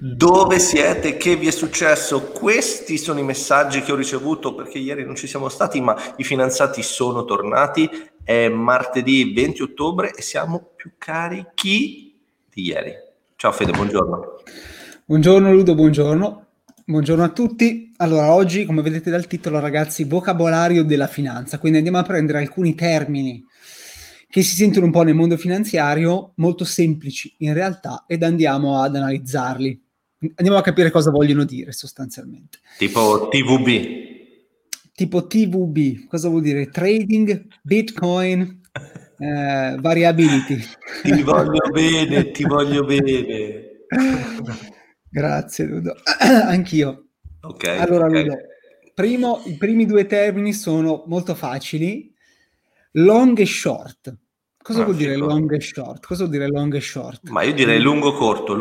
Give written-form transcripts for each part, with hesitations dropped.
Dove siete? Che vi è successo? Questi sono i messaggi che ho ricevuto, perché ieri non ci siamo stati, ma i finanziati sono tornati. È martedì 20 ottobre e siamo più carichi di ieri. Ciao Fede, buongiorno. Buongiorno Ludo, buongiorno. Buongiorno a tutti. Allora, oggi, come vedete dal titolo, ragazzi, vocabolario della finanza. Quindi andiamo a prendere alcuni termini che si sentono un po' nel mondo finanziario, molto semplici in realtà, ed andiamo ad analizzarli. Andiamo a capire cosa vogliono dire sostanzialmente. Tipo TVB. Cosa vuol dire? Trading, Bitcoin, variability. Ti voglio bene, ti voglio bene. Grazie Ludo, anch'io. Ok. Allora okay. Ludo, i primi due termini sono molto facili. Long e short. Cosa vuol dire long e short? Cosa vuol dire long e short? Ma io direi lungo corto.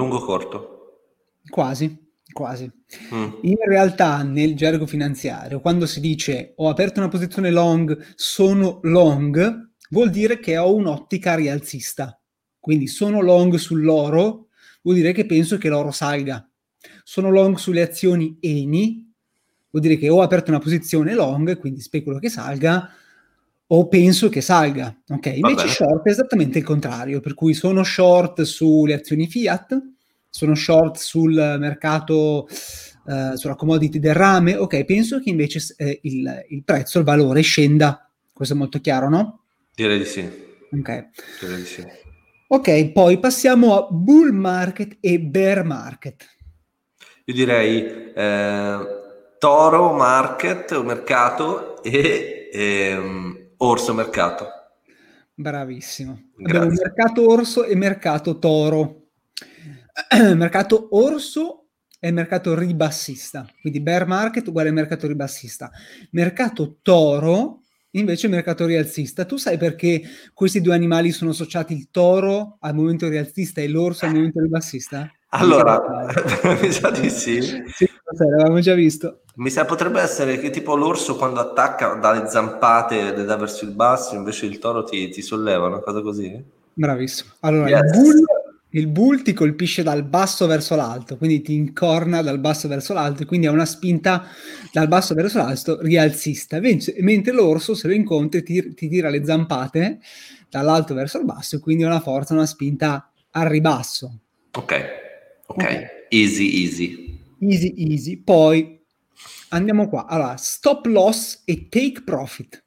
Quasi. In realtà nel gergo finanziario, quando si dice ho aperto una posizione long, sono long, vuol dire che ho un'ottica rialzista. Quindi sono long sull'oro, vuol dire che penso che l'oro salga. Sono long sulle azioni ENI, vuol dire che ho aperto una posizione long, quindi speculo che salga, o penso che salga, ok? Invece short è esattamente il contrario, per cui sono short sulle azioni Fiat, sono short sul mercato, sulla commodity del rame, ok? Penso che invece il prezzo, il valore scenda. Questo è molto chiaro, no? Direi di sì. Ok. Direi di sì. Ok, poi passiamo a bull market e bear market. Io direi toro market o mercato e orso mercato. Bravissimo. Abbiamo mercato orso e mercato toro. Mercato orso è il mercato ribassista, quindi bear market uguale mercato ribassista. Mercato toro invece mercato rialzista. Tu sai perché questi due animali sono associati, il toro al movimento rialzista e l'orso al movimento ribassista? Allora, mi sa di sì. Sì, l'avevamo già visto. Mi sa potrebbe essere che tipo l'orso quando attacca dà le zampate e dà verso il basso, invece il toro ti solleva, una cosa così. Bravissimo. Allora, yes. Il bull ti colpisce dal basso verso l'alto, quindi ti incorna dal basso verso l'alto, quindi ha una spinta dal basso verso l'alto rialzista, mentre l'orso, se lo incontri, ti tira le zampate dall'alto verso il basso, quindi ha una forza, una spinta al ribasso. Ok. Easy. Poi andiamo qua. Allora, stop loss e take profit.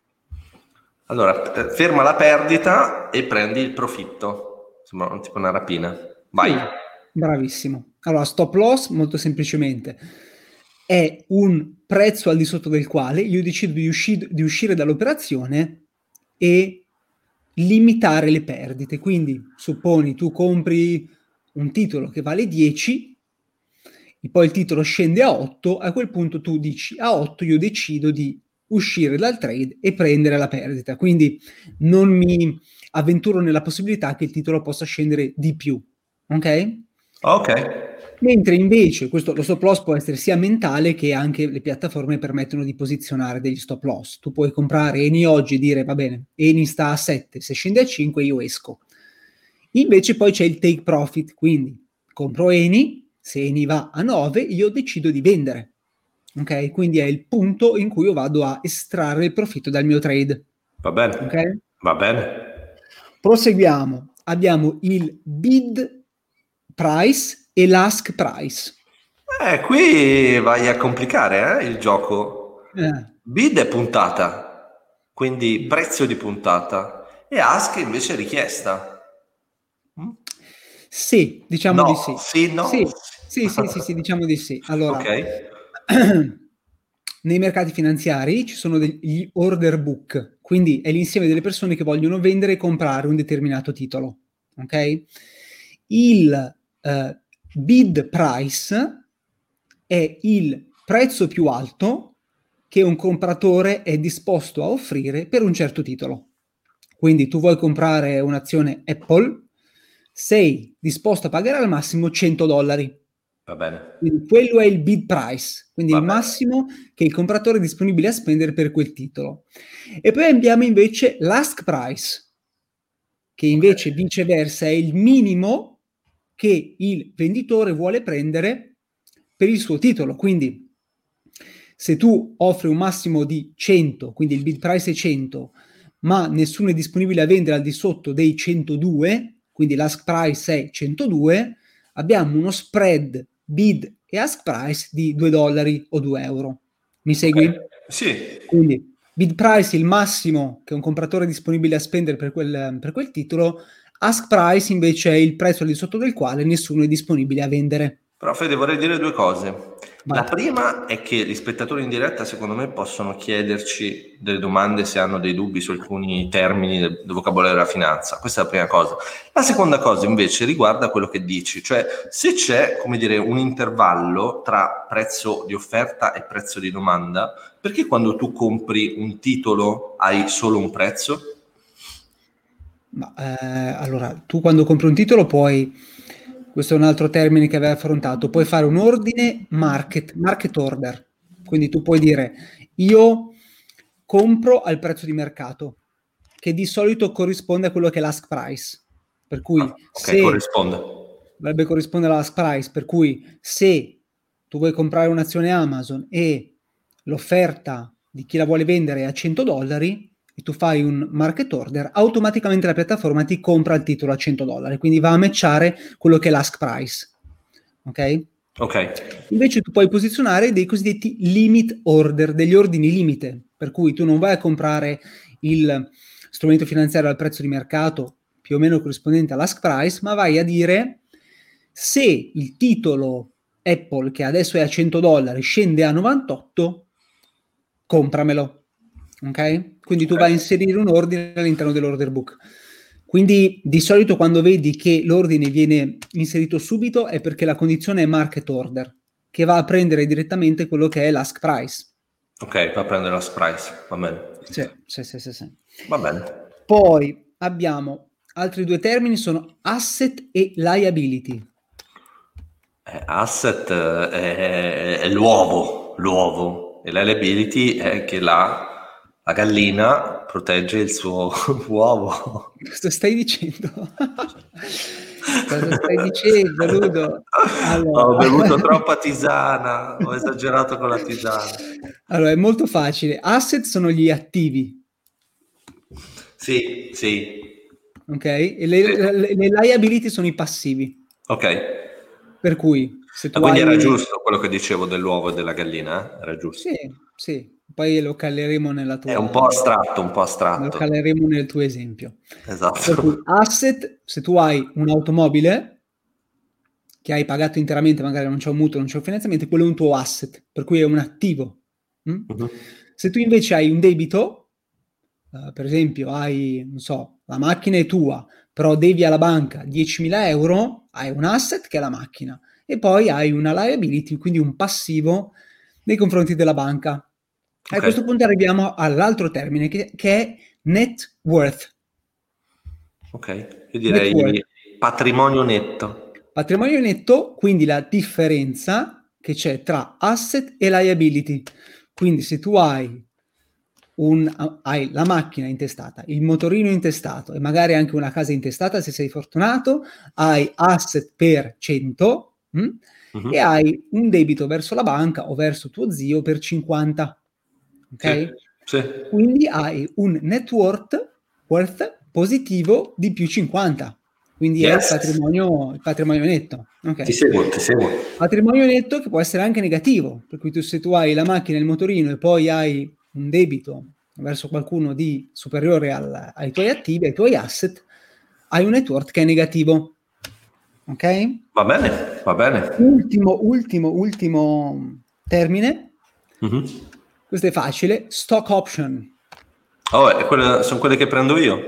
Allora, ferma la perdita e prendi il profitto. Sembra tipo una rapina. Vai. Sì, bravissimo. Allora, stop loss, molto semplicemente, è un prezzo al di sotto del quale io decido di uscire dall'operazione e limitare le perdite. Quindi, supponi, tu compri un titolo che vale 10 e poi il titolo scende a 8, a quel punto tu dici a 8 io decido di uscire dal trade e prendere la perdita, quindi non mi avventuro nella possibilità che il titolo possa scendere di più, ok? Mentre invece lo stop loss può essere sia mentale, che anche le piattaforme permettono di posizionare degli stop loss. Tu puoi comprare ENI oggi e dire va bene, ENI sta a 7, se scende a 5 io esco. Invece poi c'è il take profit, quindi compro ENI, se ENI va a 9 io decido di vendere, ok? Quindi è il punto in cui io vado a estrarre il profitto dal mio trade. Va bene, okay? Va bene. Proseguiamo, abbiamo il bid price e l'ask price. Qui vai a complicare il gioco. Bid è puntata, quindi prezzo di puntata, e ask invece richiesta. Sì, diciamo no, di sì. Sì, no. Sì, diciamo di sì. Allora, nei mercati finanziari ci sono gli order book, quindi è l'insieme delle persone che vogliono vendere e comprare un determinato titolo, ok? Il bid price è il prezzo più alto che un compratore è disposto a offrire per un certo titolo. Quindi tu vuoi comprare un'azione Apple, sei disposto a pagare al massimo $100. Va bene. Quindi quello è il bid price, quindi il massimo che il compratore è disponibile a spendere per quel titolo. E poi abbiamo invece l'ask price, che invece viceversa è il minimo che il venditore vuole prendere per il suo titolo. Quindi se tu offri un massimo di 100, quindi il bid price è 100, ma nessuno è disponibile a vendere al di sotto dei 102, quindi l'ask price è 102, abbiamo uno spread bid e ask price di $2 o €2. Mi segui? Sì. Quindi bid price il massimo che un compratore è disponibile a spendere per quel titolo, ask price invece è il prezzo al di sotto del quale nessuno è disponibile a vendere. Però Fede, vorrei dire due cose. La prima è che gli spettatori in diretta secondo me possono chiederci delle domande se hanno dei dubbi su alcuni termini del vocabolario della finanza. Questa è la prima cosa. La seconda cosa invece riguarda quello che dici, cioè se c'è, come dire, un intervallo tra prezzo di offerta e prezzo di domanda, perché quando tu compri un titolo hai solo un prezzo? Allora, tu quando compri un titolo puoi... Questo è un altro termine che aveva affrontato. Puoi fare un ordine market order. Quindi tu puoi dire, io compro al prezzo di mercato, che di solito corrisponde a quello che è l'ask price. Per cui dovrebbe corrispondere all'ask price. Per cui se tu vuoi comprare un'azione Amazon e l'offerta di chi la vuole vendere è a $100, e tu fai un market order, automaticamente la piattaforma ti compra il titolo a $100, quindi va a matchare quello che è l'ask price. Ok? Invece tu puoi posizionare dei cosiddetti limit order, degli ordini limite, per cui tu non vai a comprare il strumento finanziario al prezzo di mercato più o meno corrispondente all'ask price, ma vai a dire se il titolo Apple, che adesso è a $100, scende a 98, compramelo. Ok? Quindi tu vai a inserire un ordine all'interno dell'order book. Quindi di solito quando vedi che l'ordine viene inserito subito è perché la condizione è market order, che va a prendere direttamente quello che è l'ask price. Ok, va a prendere l'ask price, va bene. Sì. Va bene. Poi abbiamo altri due termini, sono asset e liability. Asset è l'uovo, e liability è che la gallina protegge il suo uovo. Cosa stai dicendo? Cosa stai dicendo, Ludo? Allora. Ho bevuto troppa tisana, ho esagerato con la tisana. Allora, è molto facile. Asset sono gli attivi. Sì. Ok? E le liability sono i passivi. Ok. Per cui... se tu quindi era giusto quello che dicevo dell'uovo e della gallina? Era giusto? Sì. Poi lo caleremo nella tua... È un po' astratto. Lo caleremo nel tuo esempio. Esatto. Per cui asset, se tu hai un'automobile che hai pagato interamente, magari non c'è un mutuo, non c'è un finanziamento, quello è un tuo asset, per cui è un attivo. Uh-huh. Se tu invece hai un debito, per esempio hai, non so, la macchina è tua, però devi alla banca 10.000 euro, hai un asset che è la macchina, e poi hai una liability, quindi un passivo nei confronti della banca. Okay. A questo punto arriviamo all'altro termine che è net worth. Ok, io direi net patrimonio netto. Patrimonio netto, quindi la differenza che c'è tra asset e liability. Quindi se tu hai la macchina intestata, il motorino intestato e magari anche una casa intestata, se sei fortunato, hai asset per 100 e hai un debito verso la banca o verso tuo zio per 50. Ok? Sì. Quindi hai un net worth positivo di più 50, quindi è il patrimonio netto. Okay. Ti seguo. Patrimonio netto che può essere anche negativo, per cui se tu hai la macchina e il motorino e poi hai un debito verso qualcuno di superiore ai tuoi attivi, ai tuoi asset, hai un net worth che è negativo. Ok? Va bene. Ultimo termine. Questo è facile, stock option. Sono quelle che prendo io.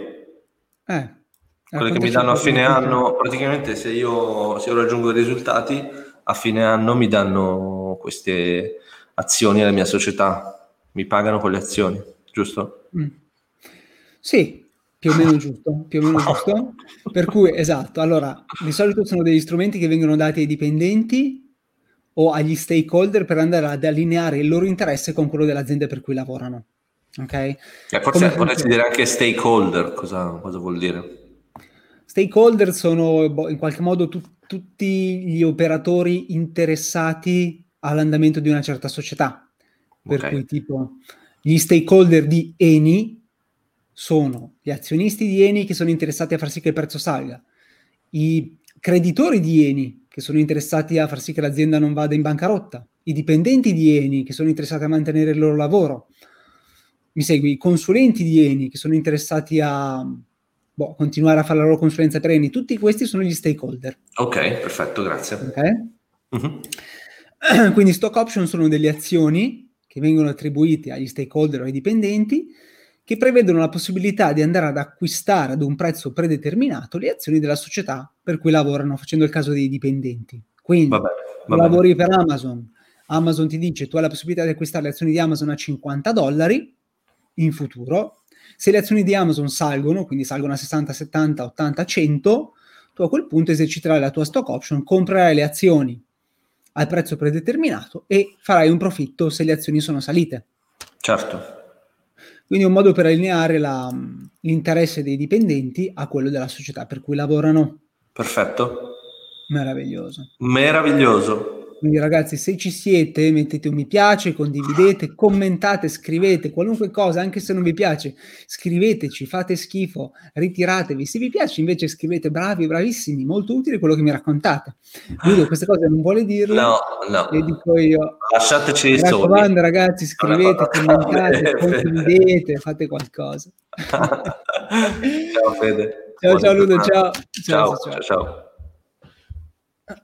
Quelle che mi danno a fine anno, praticamente se io raggiungo i risultati, a fine anno mi danno queste azioni alla mia società, mi pagano con le azioni, giusto? Sì, più o meno giusto. Per cui, esatto, allora, di solito sono degli strumenti che vengono dati ai dipendenti, o agli stakeholder per andare ad allineare il loro interesse con quello dell'azienda per cui lavorano. Ok? Forse vorresti dire anche stakeholder, cosa vuol dire? Stakeholder sono in qualche modo tu, tutti gli operatori interessati all'andamento di una certa società. Okay. Per cui tipo gli stakeholder di ENI sono gli azionisti di ENI che sono interessati a far sì che il prezzo salga, i creditori di ENI che sono interessati a far sì che l'azienda non vada in bancarotta, i dipendenti di ENI che sono interessati a mantenere il loro lavoro, mi segui, i consulenti di ENI che sono interessati a continuare a fare la loro consulenza per ENI. Tutti questi sono gli stakeholder. Ok, perfetto, grazie. Okay? Uh-huh. Quindi stock option sono delle azioni che vengono attribuite agli stakeholder o ai dipendenti, che prevedono la possibilità di andare ad acquistare ad un prezzo predeterminato le azioni della società per cui lavorano, facendo il caso dei dipendenti. Quindi, va bene. Lavori per Amazon, Amazon ti dice tu hai la possibilità di acquistare le azioni di Amazon a $50 in futuro. Se le azioni di Amazon salgono, quindi salgono a 60, 70, 80, 100, tu a quel punto eserciterai la tua stock option, comprerai le azioni al prezzo predeterminato e farai un profitto se le azioni sono salite. Certo. Quindi è un modo per allineare l'interesse dei dipendenti a quello della società per cui lavorano. Perfetto. Meraviglioso. Quindi ragazzi, se ci siete, mettete un mi piace, condividete, commentate, scrivete, qualunque cosa, anche se non vi piace, scriveteci, fate schifo, ritiratevi. Se vi piace invece scrivete bravi, bravissimi, molto utile quello che mi raccontate. Guido queste cose non vuole dirlo. No. Le dico io. Lasciateci i soldi. Mi raccomando ragazzi, scrivete, commentate, condividete, fate qualcosa. Ciao Fede. Ciao Ludo, ciao.